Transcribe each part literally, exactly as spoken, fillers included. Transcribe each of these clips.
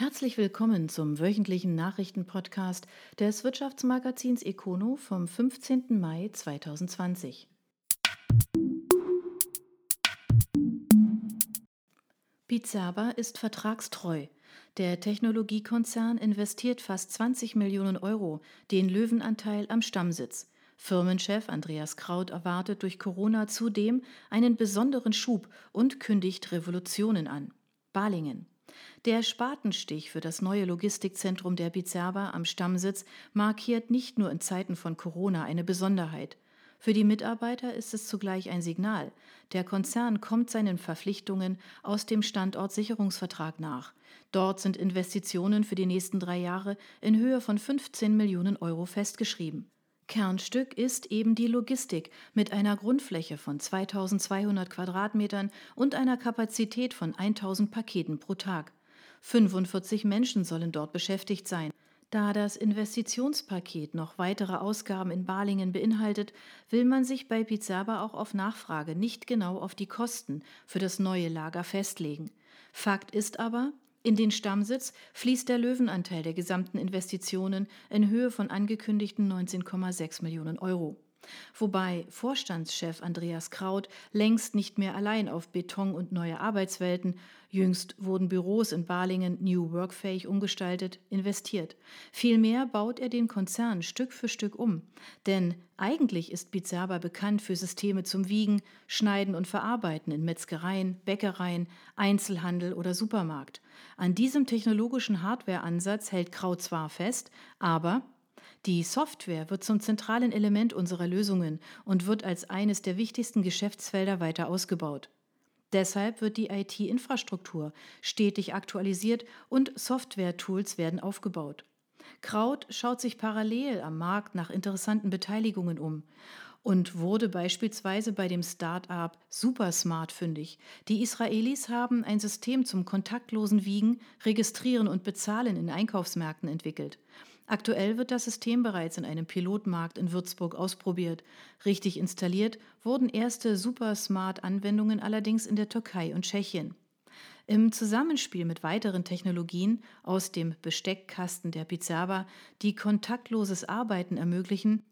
Herzlich willkommen zum wöchentlichen Nachrichtenpodcast des Wirtschaftsmagazins Econo vom fünfzehnten Mai zweitausendzwanzig. Bizerba ist vertragstreu. Der Technologiekonzern investiert fast zwanzig Millionen Euro, den Löwenanteil am Stammsitz. Firmenchef Andreas Kraut erwartet durch Corona zudem einen besonderen Schub und kündigt Revolutionen an. Balingen. Der Spatenstich für das neue Logistikzentrum der Bizerba am Stammsitz markiert nicht nur in Zeiten von Corona eine Besonderheit. Für die Mitarbeiter ist es zugleich ein Signal. Der Konzern kommt seinen Verpflichtungen aus dem Standortsicherungsvertrag nach. Dort sind Investitionen für die nächsten drei Jahre in Höhe von fünfzehn Millionen Euro festgeschrieben. Kernstück ist eben die Logistik mit einer Grundfläche von zweitausendzweihundert Quadratmetern und einer Kapazität von tausend Paketen pro Tag. fünfundvierzig Menschen sollen dort beschäftigt sein. Da das Investitionspaket noch weitere Ausgaben in Balingen beinhaltet, will man sich bei Bizerba auch auf Nachfrage nicht genau auf die Kosten für das neue Lager festlegen. Fakt ist aber, in den Stammsitz fließt der Löwenanteil der gesamten Investitionen in Höhe von angekündigten neunzehn Komma sechs Millionen Euro. Wobei Vorstandschef Andreas Kraut längst nicht mehr allein auf Beton und neue Arbeitswelten, jüngst wurden Büros in Balingen New Work-fähig umgestaltet, investiert. Vielmehr baut er den Konzern Stück für Stück um. Denn eigentlich ist Bizerba bekannt für Systeme zum Wiegen, Schneiden und Verarbeiten in Metzgereien, Bäckereien, Einzelhandel oder Supermarkt. An diesem technologischen Hardware-Ansatz hält Kraut zwar fest, aber die Software wird zum zentralen Element unserer Lösungen und wird als eines der wichtigsten Geschäftsfelder weiter ausgebaut. Deshalb wird die I T-Infrastruktur stetig aktualisiert und Software-Tools werden aufgebaut. Kraut schaut sich parallel am Markt nach interessanten Beteiligungen um und wurde beispielsweise bei dem Start-up Supersmart fündig. Die Israelis haben ein System zum kontaktlosen Wiegen, Registrieren und Bezahlen in Einkaufsmärkten entwickelt. Aktuell wird das System bereits in einem Pilotmarkt in Würzburg ausprobiert. Richtig installiert wurden erste Supersmart-Anwendungen allerdings in der Türkei und Tschechien. Im Zusammenspiel mit weiteren Technologien aus dem Besteckkasten der Bizerba, die kontaktloses Arbeiten ermöglichen,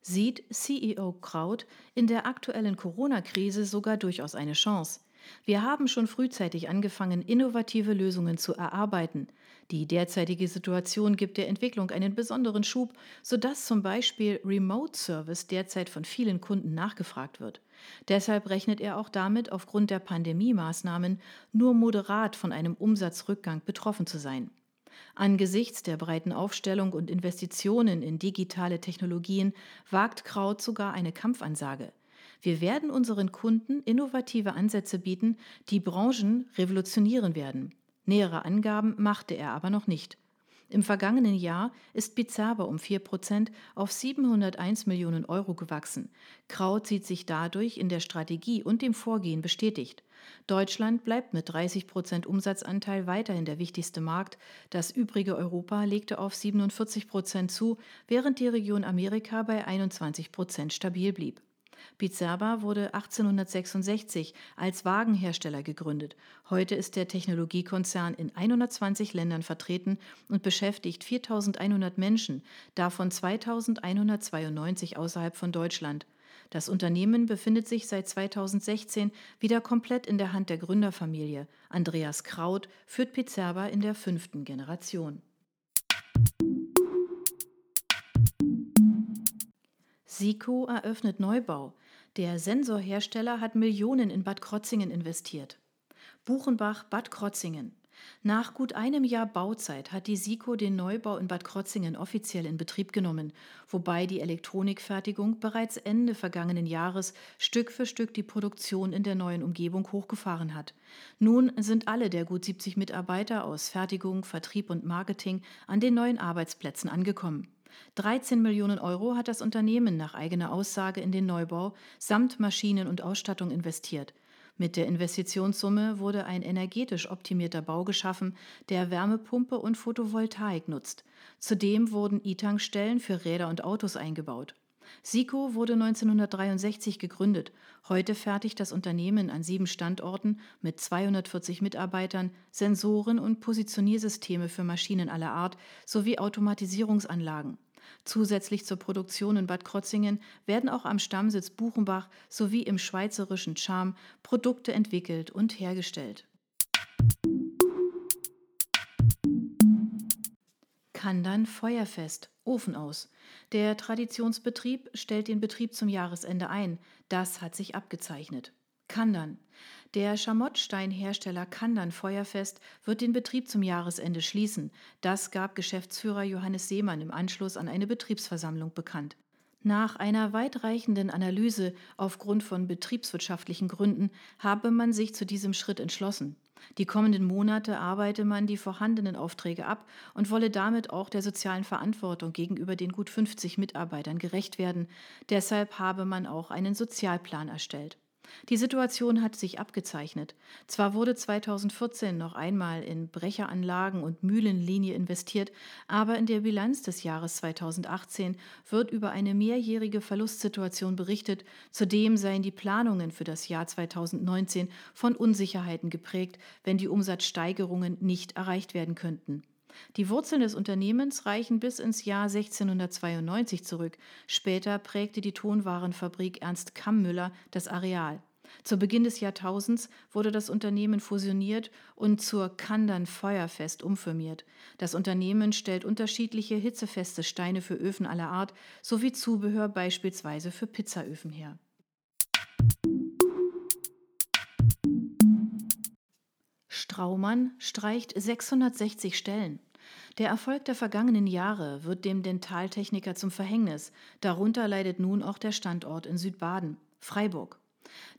sieht C E O Kraut in der aktuellen Corona-Krise sogar durchaus eine Chance. Wir haben schon frühzeitig angefangen, innovative Lösungen zu erarbeiten. Die derzeitige Situation gibt der Entwicklung einen besonderen Schub, sodass zum Beispiel Remote-Service derzeit von vielen Kunden nachgefragt wird. Deshalb rechnet er auch damit, aufgrund der Pandemie-Maßnahmen nur moderat von einem Umsatzrückgang betroffen zu sein. Angesichts der breiten Aufstellung und Investitionen in digitale Technologien wagt Kraut sogar eine Kampfansage. Wir werden unseren Kunden innovative Ansätze bieten, die Branchen revolutionieren werden. Nähere Angaben machte er aber noch nicht. Im vergangenen Jahr ist Bizerba um vier Prozent auf siebenhunderteins Millionen Euro gewachsen. Kraut sieht sich dadurch in der Strategie und dem Vorgehen bestätigt. Deutschland bleibt mit dreißig Prozent Umsatzanteil weiterhin der wichtigste Markt. Das übrige Europa legte auf siebenundvierzig Prozent zu, während die Region Amerika bei einundzwanzig Prozent stabil blieb. Bizerba wurde achtzehnhundertsechsundsechzig als Wagenhersteller gegründet. Heute ist der Technologiekonzern in hundertzwanzig Ländern vertreten und beschäftigt viertausendeinhundert Menschen, davon zweitausendeinhundertzweiundneunzig außerhalb von Deutschland. Das Unternehmen befindet sich seit zweitausendsechzehn wieder komplett in der Hand der Gründerfamilie. Andreas Kraut führt Bizerba in der fünften Generation. SIKO eröffnet Neubau. Der Sensorhersteller hat Millionen in Bad Krozingen investiert. Buchenbach-Bad Krozingen. Nach gut einem Jahr Bauzeit hat die SIKO den Neubau in Bad Krozingen offiziell in Betrieb genommen, wobei die Elektronikfertigung bereits Ende vergangenen Jahres Stück für Stück die Produktion in der neuen Umgebung hochgefahren hat. Nun sind alle der gut siebzig Mitarbeiter aus Fertigung, Vertrieb und Marketing an den neuen Arbeitsplätzen angekommen. dreizehn Millionen Euro hat das Unternehmen nach eigener Aussage in den Neubau samt Maschinen und Ausstattung investiert. Mit der Investitionssumme wurde ein energetisch optimierter Bau geschaffen, der Wärmepumpe und Photovoltaik nutzt. Zudem wurden E-Tankstellen für Räder und Autos eingebaut. SIKO wurde neunzehnhundertdreiundsechzig gegründet. Heute fertigt das Unternehmen an sieben Standorten mit zweihundertvierzig Mitarbeitern Sensoren und Positioniersysteme für Maschinen aller Art sowie Automatisierungsanlagen. Zusätzlich zur Produktion in Bad Krozingen werden auch am Stammsitz Buchenbach sowie im schweizerischen Cham Produkte entwickelt und hergestellt. Kandern Feuerfest, Ofen aus. Der Traditionsbetrieb stellt den Betrieb zum Jahresende ein. Das hat sich abgezeichnet. Kandern. Der Schamottsteinhersteller Kandern Feuerfest wird den Betrieb zum Jahresende schließen. Das gab Geschäftsführer Johannes Seemann im Anschluss an eine Betriebsversammlung bekannt. Nach einer weitreichenden Analyse aufgrund von betriebswirtschaftlichen Gründen habe man sich zu diesem Schritt entschlossen. Die kommenden Monate arbeite man die vorhandenen Aufträge ab und wolle damit auch der sozialen Verantwortung gegenüber den gut fünfzig Mitarbeitern gerecht werden. Deshalb habe man auch einen Sozialplan erstellt. Die Situation hat sich abgezeichnet. Zwar wurde zweitausendvierzehn noch einmal in Brecheranlagen und Mühlenlinie investiert, aber in der Bilanz des Jahres zweitausendachtzehn wird über eine mehrjährige Verlustsituation berichtet. Zudem seien die Planungen für das Jahr zweitausendneunzehn von Unsicherheiten geprägt, wenn die Umsatzsteigerungen nicht erreicht werden könnten. Die Wurzeln des Unternehmens reichen bis ins Jahr sechzehnhundertzweiundneunzig zurück. Später prägte die Tonwarenfabrik Ernst Kammmüller das Areal. Zu Beginn des Jahrtausends wurde das Unternehmen fusioniert und zur Kandern Feuerfest umfirmiert. Das Unternehmen stellt unterschiedliche hitzefeste Steine für Öfen aller Art sowie Zubehör beispielsweise für Pizzaöfen her. Straumann streicht sechshundertsechzig Stellen. Der Erfolg der vergangenen Jahre wird dem Dentaltechniker zum Verhängnis. Darunter leidet nun auch der Standort in Südbaden, Freiburg.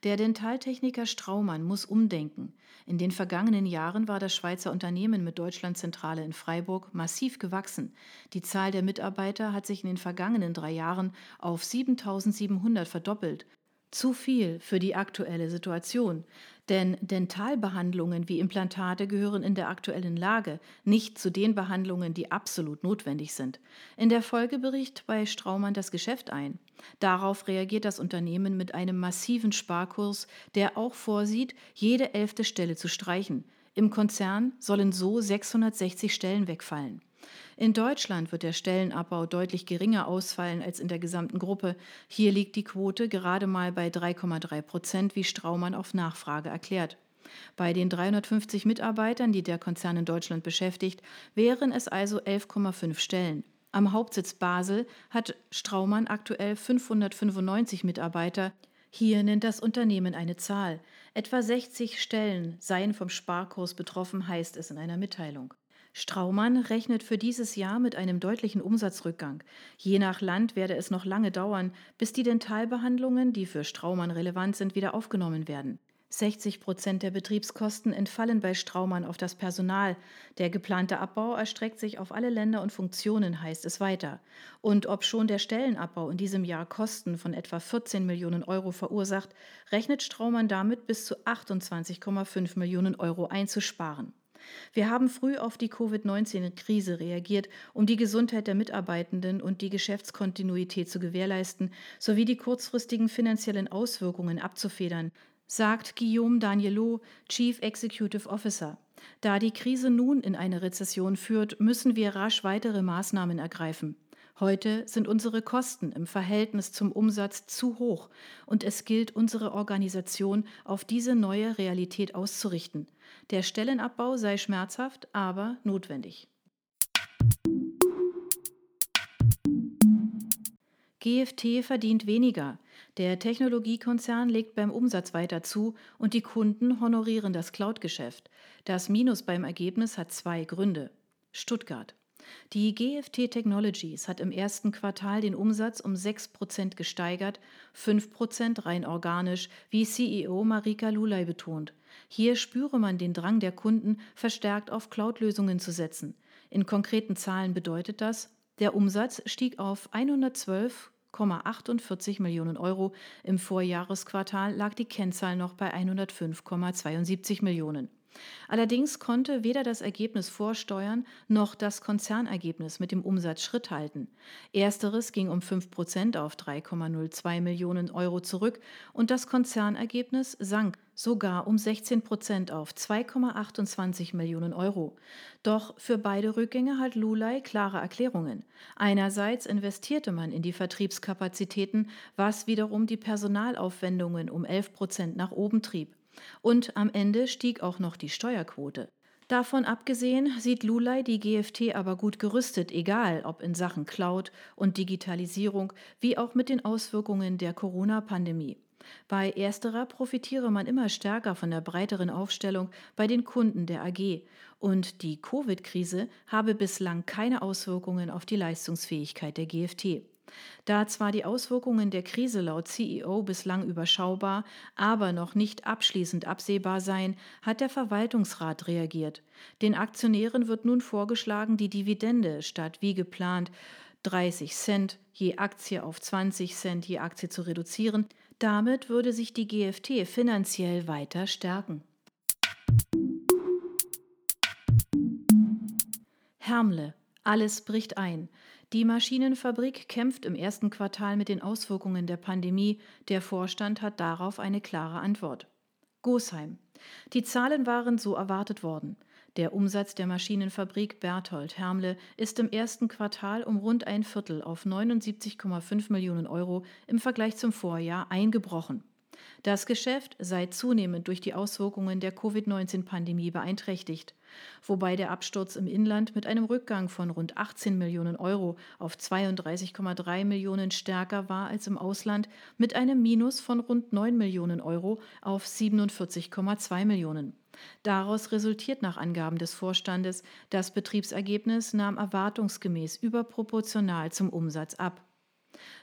Der Dentaltechniker Straumann muss umdenken. In den vergangenen Jahren war das Schweizer Unternehmen mit Deutschlandzentrale in Freiburg massiv gewachsen. Die Zahl der Mitarbeiter hat sich in den vergangenen drei Jahren auf siebentausendsiebenhundert verdoppelt. Zu viel für die aktuelle Situation, denn Dentalbehandlungen wie Implantate gehören in der aktuellen Lage nicht zu den Behandlungen, die absolut notwendig sind. In der Folge bricht bei Straumann das Geschäft ein. Darauf reagiert das Unternehmen mit einem massiven Sparkurs, der auch vorsieht, jede elfte Stelle zu streichen. Im Konzern sollen so sechshundertsechzig Stellen wegfallen. In Deutschland wird der Stellenabbau deutlich geringer ausfallen als in der gesamten Gruppe. Hier liegt die Quote gerade mal bei drei Komma drei Prozent, wie Straumann auf Nachfrage erklärt. Bei den dreihundertfünfzig Mitarbeitern, die der Konzern in Deutschland beschäftigt, wären es also elf Komma fünf Stellen. Am Hauptsitz Basel hat Straumann aktuell fünfhundertfünfundneunzig Mitarbeiter. Hier nennt das Unternehmen eine Zahl. Etwa sechzig Stellen seien vom Sparkurs betroffen, heißt es in einer Mitteilung. Straumann rechnet für dieses Jahr mit einem deutlichen Umsatzrückgang. Je nach Land werde es noch lange dauern, bis die Dentalbehandlungen, die für Straumann relevant sind, wieder aufgenommen werden. sechzig Prozent der Betriebskosten entfallen bei Straumann auf das Personal. Der geplante Abbau erstreckt sich auf alle Länder und Funktionen, heißt es weiter. Und obschon der Stellenabbau in diesem Jahr Kosten von etwa vierzehn Millionen Euro verursacht, rechnet Straumann damit, bis zu achtundzwanzig Komma fünf Millionen Euro einzusparen. Wir haben früh auf die Covid neunzehn Krise reagiert, um die Gesundheit der Mitarbeitenden und die Geschäftskontinuität zu gewährleisten, sowie die kurzfristigen finanziellen Auswirkungen abzufedern, sagt Guillaume Danielot, Chief Executive Officer. Da die Krise nun in eine Rezession führt, müssen wir rasch weitere Maßnahmen ergreifen. Heute sind unsere Kosten im Verhältnis zum Umsatz zu hoch und es gilt, unsere Organisation auf diese neue Realität auszurichten. Der Stellenabbau sei schmerzhaft, aber notwendig. G F T verdient weniger. Der Technologiekonzern legt beim Umsatz weiter zu und die Kunden honorieren das Cloud-Geschäft. Das Minus beim Ergebnis hat zwei Gründe. Stuttgart. Die G F T Technologies hat im ersten Quartal den Umsatz um sechs Prozent gesteigert, fünf Prozent rein organisch, wie C E O Marika Lulay betont. Hier spüre man den Drang der Kunden, verstärkt auf Cloud-Lösungen zu setzen. In konkreten Zahlen bedeutet das, der Umsatz stieg auf hundertzwölf Komma achtundvierzig Millionen Euro. Im Vorjahresquartal lag die Kennzahl noch bei hundertfünf Komma zweiundsiebzig Millionen. Allerdings konnte weder das Ergebnis vor Steuern noch das Konzernergebnis mit dem Umsatz Schritt halten. Ersteres ging um fünf Prozent auf drei Komma null zwei Millionen Euro zurück und das Konzernergebnis sank sogar um sechzehn Prozent auf zwei Komma achtundzwanzig Millionen Euro. Doch für beide Rückgänge hat Lulay klare Erklärungen. Einerseits investierte man in die Vertriebskapazitäten, was wiederum die Personalaufwendungen um elf Prozent nach oben trieb. Und am Ende stieg auch noch die Steuerquote. Davon abgesehen sieht Lulay die G F T aber gut gerüstet, egal ob in Sachen Cloud und Digitalisierung, wie auch mit den Auswirkungen der Corona-Pandemie. Bei ersterer profitiere man immer stärker von der breiteren Aufstellung bei den Kunden der A G und die Covid-Krise habe bislang keine Auswirkungen auf die Leistungsfähigkeit der G F T. Da zwar die Auswirkungen der Krise laut C E O bislang überschaubar, aber noch nicht abschließend absehbar seien, hat der Verwaltungsrat reagiert. Den Aktionären wird nun vorgeschlagen, die Dividende statt wie geplant dreißig Cent je Aktie auf zwanzig Cent je Aktie zu reduzieren. Damit würde sich die G F T finanziell weiter stärken. Hermle. Alles bricht ein. Die Maschinenfabrik kämpft im ersten Quartal mit den Auswirkungen der Pandemie. Der Vorstand hat darauf eine klare Antwort. Gosheim. Die Zahlen waren so erwartet worden. Der Umsatz der Maschinenfabrik Berthold Hermle ist im ersten Quartal um rund ein Viertel auf neunundsiebzig Komma fünf Millionen Euro im Vergleich zum Vorjahr eingebrochen. Das Geschäft sei zunehmend durch die Auswirkungen der Covid neunzehn Pandemie beeinträchtigt, wobei der Absturz im Inland mit einem Rückgang von rund achtzehn Millionen Euro auf zweiunddreißig Komma drei Millionen stärker war als im Ausland mit einem Minus von rund neun Millionen Euro auf siebenundvierzig Komma zwei Millionen. Daraus resultiert nach Angaben des Vorstandes, das Betriebsergebnis nahm erwartungsgemäß überproportional zum Umsatz ab.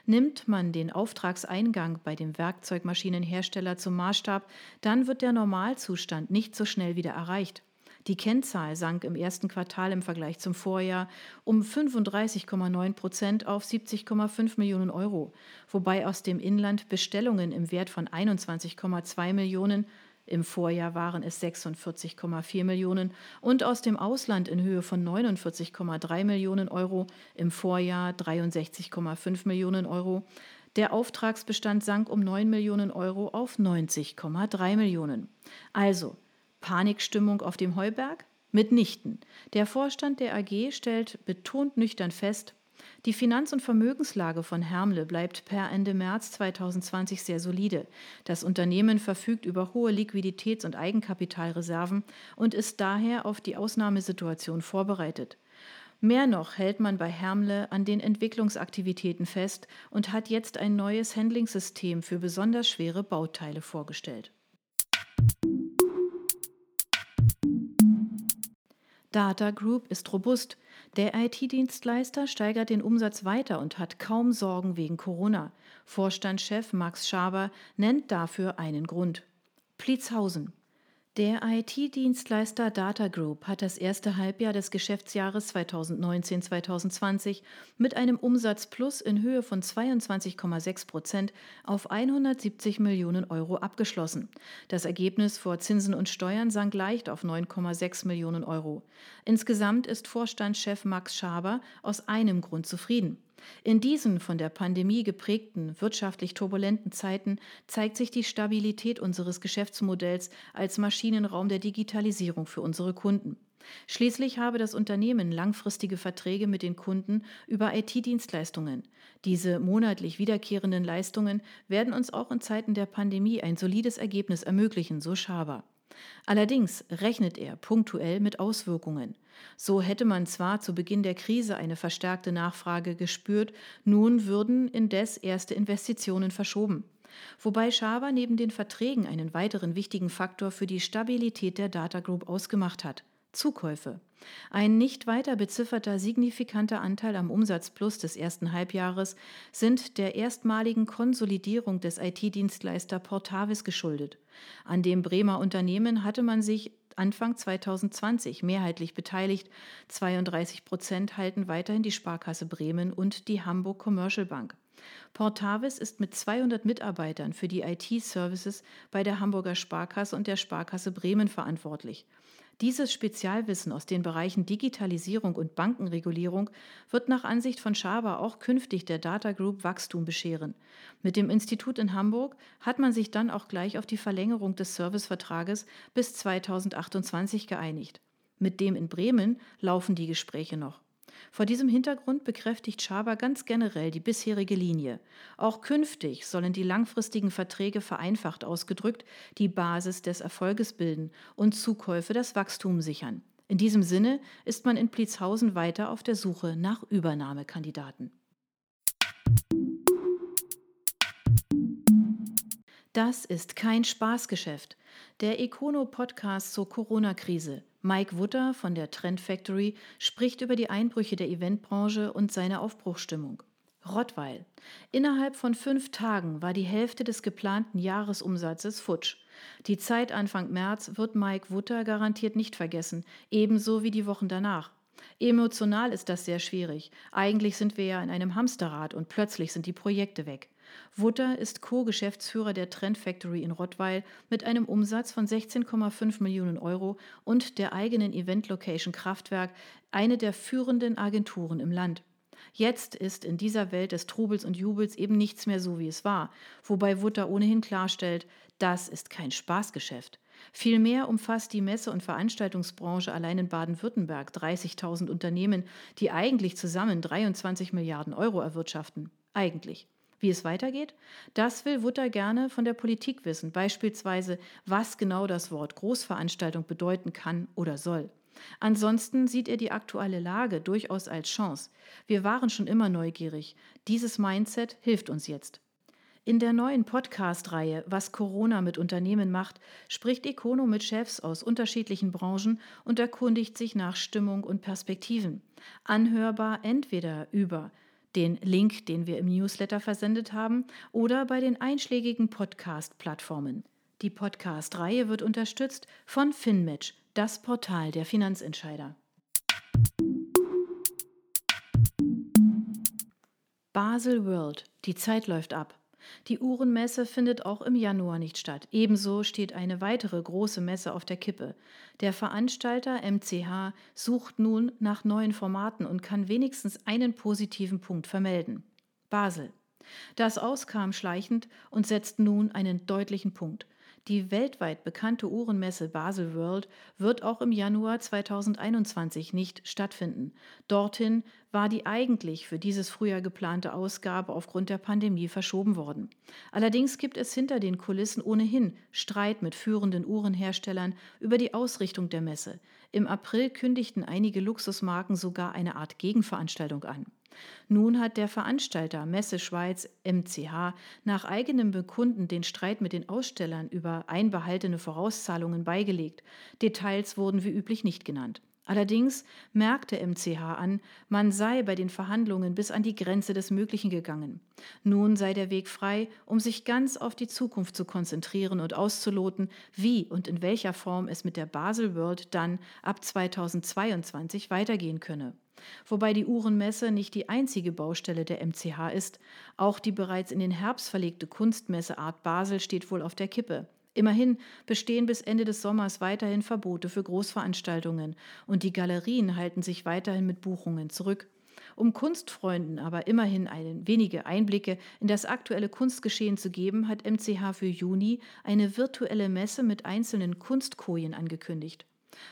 Nimmt man den Auftragseingang bei dem Werkzeugmaschinenhersteller zum Maßstab, dann wird der Normalzustand nicht so schnell wieder erreicht. Die Kennzahl sank im ersten Quartal im Vergleich zum Vorjahr um fünfunddreißig Komma neun Prozent auf siebzig Komma fünf Millionen Euro, wobei aus dem Inland Bestellungen im Wert von einundzwanzig Komma zwei Millionen, im Vorjahr waren es sechsundvierzig Komma vier Millionen und aus dem Ausland in Höhe von neunundvierzig Komma drei Millionen Euro, im Vorjahr dreiundsechzig Komma fünf Millionen Euro. Der Auftragsbestand sank um neun Millionen Euro auf neunzig Komma drei Millionen. Also, Panikstimmung auf dem Heuberg? Mitnichten. Der Vorstand der A G stellt betont nüchtern fest, die Finanz- und Vermögenslage von Hermle bleibt per Ende März zweitausendzwanzig sehr solide. Das Unternehmen verfügt über hohe Liquiditäts- und Eigenkapitalreserven und ist daher auf die Ausnahmesituation vorbereitet. Mehr noch hält man bei Hermle an den Entwicklungsaktivitäten fest und hat jetzt ein neues Handlingsystem für besonders schwere Bauteile vorgestellt. Data Group ist robust. Der I T-Dienstleister steigert den Umsatz weiter und hat kaum Sorgen wegen Corona. Vorstandschef Max Schaber nennt dafür einen Grund. Pliezhausen. Der I T-Dienstleister Data Group hat das erste Halbjahr des Geschäftsjahres zweitausendneunzehn zweitausendzwanzig mit einem Umsatzplus in Höhe von zweiundzwanzig Komma sechs Prozent auf hundertsiebzig Millionen Euro abgeschlossen. Das Ergebnis vor Zinsen und Steuern sank leicht auf neun Komma sechs Millionen Euro. Insgesamt ist Vorstandschef Max Schaber aus einem Grund zufrieden. In diesen von der Pandemie geprägten, wirtschaftlich turbulenten Zeiten zeigt sich die Stabilität unseres Geschäftsmodells als Maschinenraum der Digitalisierung für unsere Kunden. Schließlich habe das Unternehmen langfristige Verträge mit den Kunden über I T-Dienstleistungen. Diese monatlich wiederkehrenden Leistungen werden uns auch in Zeiten der Pandemie ein solides Ergebnis ermöglichen, so Schaber. Allerdings rechnet er punktuell mit Auswirkungen. So hätte man zwar zu Beginn der Krise eine verstärkte Nachfrage gespürt, nun würden indes erste Investitionen verschoben. Wobei Schaber neben den Verträgen einen weiteren wichtigen Faktor für die Stabilität der Data Group ausgemacht hat. Zukäufe. Ein nicht weiter bezifferter signifikanter Anteil am Umsatzplus des ersten Halbjahres sind der erstmaligen Konsolidierung des I T-Dienstleister Portavis geschuldet. An dem Bremer Unternehmen hatte man sich Anfang zweitausendzwanzig mehrheitlich beteiligt. zweiunddreißig Prozent halten weiterhin die Sparkasse Bremen und die Hamburg Commercial Bank. Portavis ist mit zweihundert Mitarbeitern für die I T-Services bei der Hamburger Sparkasse und der Sparkasse Bremen verantwortlich. Dieses Spezialwissen aus den Bereichen Digitalisierung und Bankenregulierung wird nach Ansicht von Schaber auch künftig der Data Group Wachstum bescheren. Mit dem Institut in Hamburg hat man sich dann auch gleich auf die Verlängerung des Servicevertrages bis zweitausendachtundzwanzig geeinigt. Mit dem in Bremen laufen die Gespräche noch. Vor diesem Hintergrund bekräftigt Schaber ganz generell die bisherige Linie. Auch künftig sollen die langfristigen Verträge vereinfacht ausgedrückt die Basis des Erfolges bilden und Zukäufe das Wachstum sichern. In diesem Sinne ist man in Pliezhausen weiter auf der Suche nach Übernahmekandidaten. Das ist kein Spaßgeschäft. Der Econo-Podcast zur Corona-Krise. Mike Wutter von der Trend Factory spricht über die Einbrüche der Eventbranche und seine Aufbruchsstimmung. Rottweil. Innerhalb von fünf Tagen war die Hälfte des geplanten Jahresumsatzes futsch. Die Zeit Anfang März wird Mike Wutter garantiert nicht vergessen, ebenso wie die Wochen danach. Emotional ist das sehr schwierig. Eigentlich sind wir ja in einem Hamsterrad und plötzlich sind die Projekte weg. Wutter ist Co-Geschäftsführer der Trend Factory in Rottweil mit einem Umsatz von sechzehn Komma fünf Millionen Euro und der eigenen Event-Location Kraftwerk, eine der führenden Agenturen im Land. Jetzt ist in dieser Welt des Trubels und Jubels eben nichts mehr so, wie es war, wobei Wutter ohnehin klarstellt, das ist kein Spaßgeschäft. Vielmehr umfasst die Messe- und Veranstaltungsbranche allein in Baden-Württemberg dreißigtausend Unternehmen, die eigentlich zusammen dreiundzwanzig Milliarden Euro erwirtschaften. Eigentlich. Wie es weitergeht? Das will Wutter gerne von der Politik wissen, beispielsweise was genau das Wort Großveranstaltung bedeuten kann oder soll. Ansonsten sieht er die aktuelle Lage durchaus als Chance. Wir waren schon immer neugierig. Dieses Mindset hilft uns jetzt. In der neuen Podcast-Reihe Was Corona mit Unternehmen macht, spricht Econo mit Chefs aus unterschiedlichen Branchen und erkundigt sich nach Stimmung und Perspektiven. Anhörbar entweder über den Link, den wir im Newsletter versendet haben, oder bei den einschlägigen Podcast-Plattformen. Die Podcast-Reihe wird unterstützt von FinMatch, das Portal der Finanzentscheider. Baselworld, die Zeit läuft ab. Die Uhrenmesse findet auch im Januar nicht statt. Ebenso steht eine weitere große Messe auf der Kippe. Der Veranstalter M C H sucht nun nach neuen Formaten und kann wenigstens einen positiven Punkt vermelden. Basel. Das Aus kam schleichend und setzt nun einen deutlichen Punkt. Die weltweit bekannte Uhrenmesse Baselworld wird auch im Januar zweitausendeinundzwanzig nicht stattfinden. Dorthin war die eigentlich für dieses Frühjahr geplante Ausgabe aufgrund der Pandemie verschoben worden. Allerdings gibt es hinter den Kulissen ohnehin Streit mit führenden Uhrenherstellern über die Ausrichtung der Messe. Im April kündigten einige Luxusmarken sogar eine Art Gegenveranstaltung an. Nun hat der Veranstalter Messe Schweiz M C H nach eigenem Bekunden den Streit mit den Ausstellern über einbehaltene Vorauszahlungen beigelegt. Details wurden wie üblich nicht genannt. Allerdings merkte M C H an, man sei bei den Verhandlungen bis an die Grenze des Möglichen gegangen. Nun sei der Weg frei, um sich ganz auf die Zukunft zu konzentrieren und auszuloten, wie und in welcher Form es mit der Baselworld dann ab zweitausendzweiundzwanzig weitergehen könne. Wobei die Uhrenmesse nicht die einzige Baustelle der M C H ist. Auch die bereits in den Herbst verlegte Kunstmesse Art Basel steht wohl auf der Kippe. Immerhin bestehen bis Ende des Sommers weiterhin Verbote für Großveranstaltungen und die Galerien halten sich weiterhin mit Buchungen zurück. Um Kunstfreunden aber immerhin ein, wenige Einblicke in das aktuelle Kunstgeschehen zu geben, hat M C H für Juni eine virtuelle Messe mit einzelnen Kunstkojen angekündigt.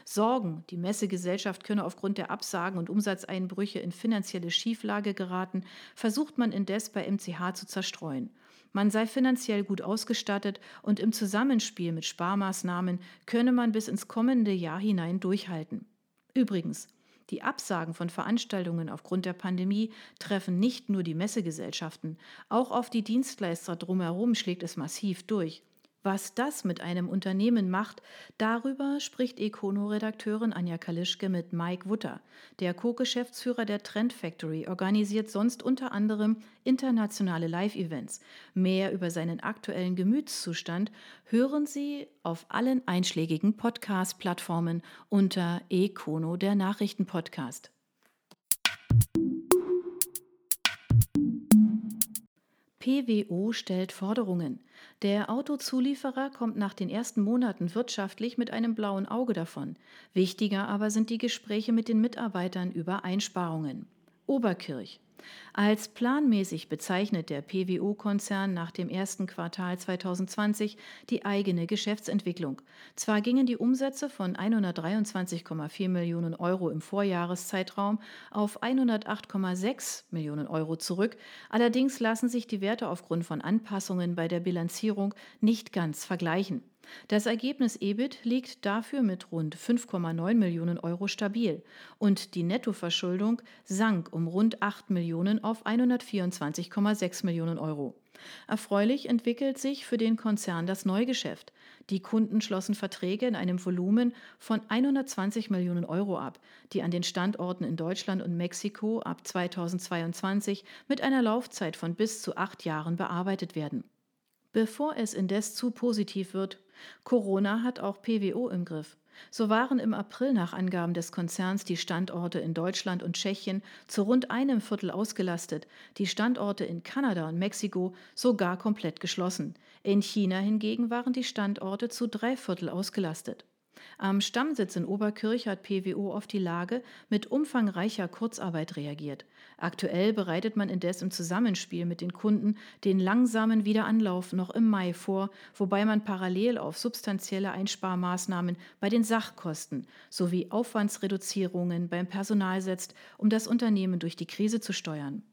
Sorgen, die Messegesellschaft könne aufgrund der Absagen und Umsatzeinbrüche in finanzielle Schieflage geraten, versucht man indes bei M C H zu zerstreuen. Man sei finanziell gut ausgestattet und im Zusammenspiel mit Sparmaßnahmen könne man bis ins kommende Jahr hinein durchhalten. Übrigens, die Absagen von Veranstaltungen aufgrund der Pandemie treffen nicht nur die Messegesellschaften, auch auf die Dienstleister drumherum schlägt es massiv durch. Was das mit einem Unternehmen macht, darüber spricht Econo-Redakteurin Anja Kalischke mit Mike Wutter. Der Co-Geschäftsführer der Trend Factory organisiert sonst unter anderem internationale Live-Events. Mehr über seinen aktuellen Gemütszustand hören Sie auf allen einschlägigen Podcast-Plattformen unter Econo, der Nachrichten-Podcast. P W O stellt Forderungen. Der Autozulieferer kommt nach den ersten Monaten wirtschaftlich mit einem blauen Auge davon. Wichtiger aber sind die Gespräche mit den Mitarbeitern über Einsparungen. Oberkirch. Als planmäßig bezeichnet der P W O-Konzern nach dem ersten Quartal zwanzig zwanzig die eigene Geschäftsentwicklung. Zwar gingen die Umsätze von hundertdreiundzwanzig Komma vier Millionen Euro im Vorjahreszeitraum auf hundertacht Komma sechs Millionen Euro zurück, allerdings lassen sich die Werte aufgrund von Anpassungen bei der Bilanzierung nicht ganz vergleichen. Das Ergebnis E B I T liegt dafür mit rund fünf Komma neun Millionen Euro stabil und die Nettoverschuldung sank um rund acht Millionen auf hundertvierundzwanzig Komma sechs Millionen Euro. Erfreulich entwickelt sich für den Konzern das Neugeschäft. Die Kunden schlossen Verträge in einem Volumen von hundertzwanzig Millionen Euro ab, die an den Standorten in Deutschland und Mexiko ab zweitausendzweiundzwanzig mit einer Laufzeit von bis zu acht Jahren bearbeitet werden. Bevor es indes zu positiv wird, Corona hat auch P W O im Griff. So waren im April nach Angaben des Konzerns die Standorte in Deutschland und Tschechien zu rund einem Viertel ausgelastet, die Standorte in Kanada und Mexiko sogar komplett geschlossen. In China hingegen waren die Standorte zu drei Viertel ausgelastet. Am Stammsitz in Oberkirch hat P W O auf die Lage mit umfangreicher Kurzarbeit reagiert. Aktuell bereitet man indes im Zusammenspiel mit den Kunden den langsamen Wiederanlauf noch im Mai vor, wobei man parallel auf substanzielle Einsparmaßnahmen bei den Sachkosten sowie Aufwandsreduzierungen beim Personal setzt, um das Unternehmen durch die Krise zu steuern.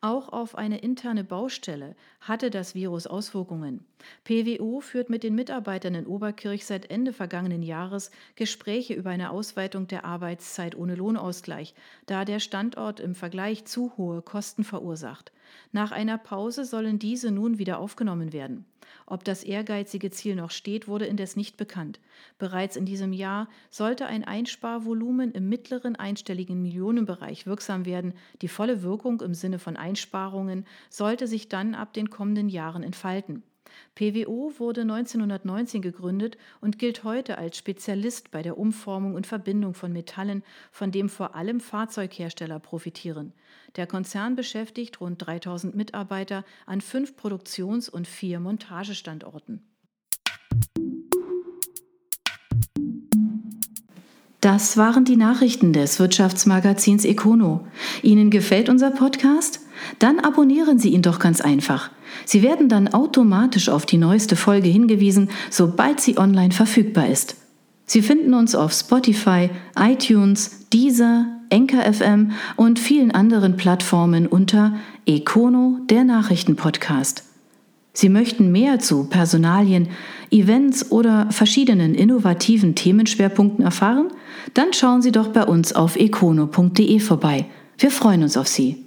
Auch auf eine interne Baustelle hatte das Virus Auswirkungen. P W O führt mit den Mitarbeitern in Oberkirch seit Ende vergangenen Jahres Gespräche über eine Ausweitung der Arbeitszeit ohne Lohnausgleich, da der Standort im Vergleich zu hohe Kosten verursacht. Nach einer Pause sollen diese nun wieder aufgenommen werden. Ob das ehrgeizige Ziel noch steht, wurde indes nicht bekannt. Bereits in diesem Jahr sollte ein Einsparvolumen im mittleren einstelligen Millionenbereich wirksam werden. Die volle Wirkung im Sinne von Einsparungen sollte sich dann ab den kommenden Jahren entfalten. P W O wurde neunzehnhundertneunzehn gegründet und gilt heute als Spezialist bei der Umformung und Verbindung von Metallen, von dem vor allem Fahrzeughersteller profitieren. Der Konzern beschäftigt rund dreitausend Mitarbeiter an fünf Produktions- und vier Montagestandorten. Das waren die Nachrichten des Wirtschaftsmagazins Econo. Ihnen gefällt unser Podcast? Dann abonnieren Sie ihn doch ganz einfach. Sie werden dann automatisch auf die neueste Folge hingewiesen, sobald sie online verfügbar ist. Sie finden uns auf Spotify, iTunes, Deezer, Anchor F M und vielen anderen Plattformen unter Econo, der Nachrichtenpodcast. Sie möchten mehr zu Personalien, Events oder verschiedenen innovativen Themenschwerpunkten erfahren? Dann schauen Sie doch bei uns auf econo punkt de vorbei. Wir freuen uns auf Sie.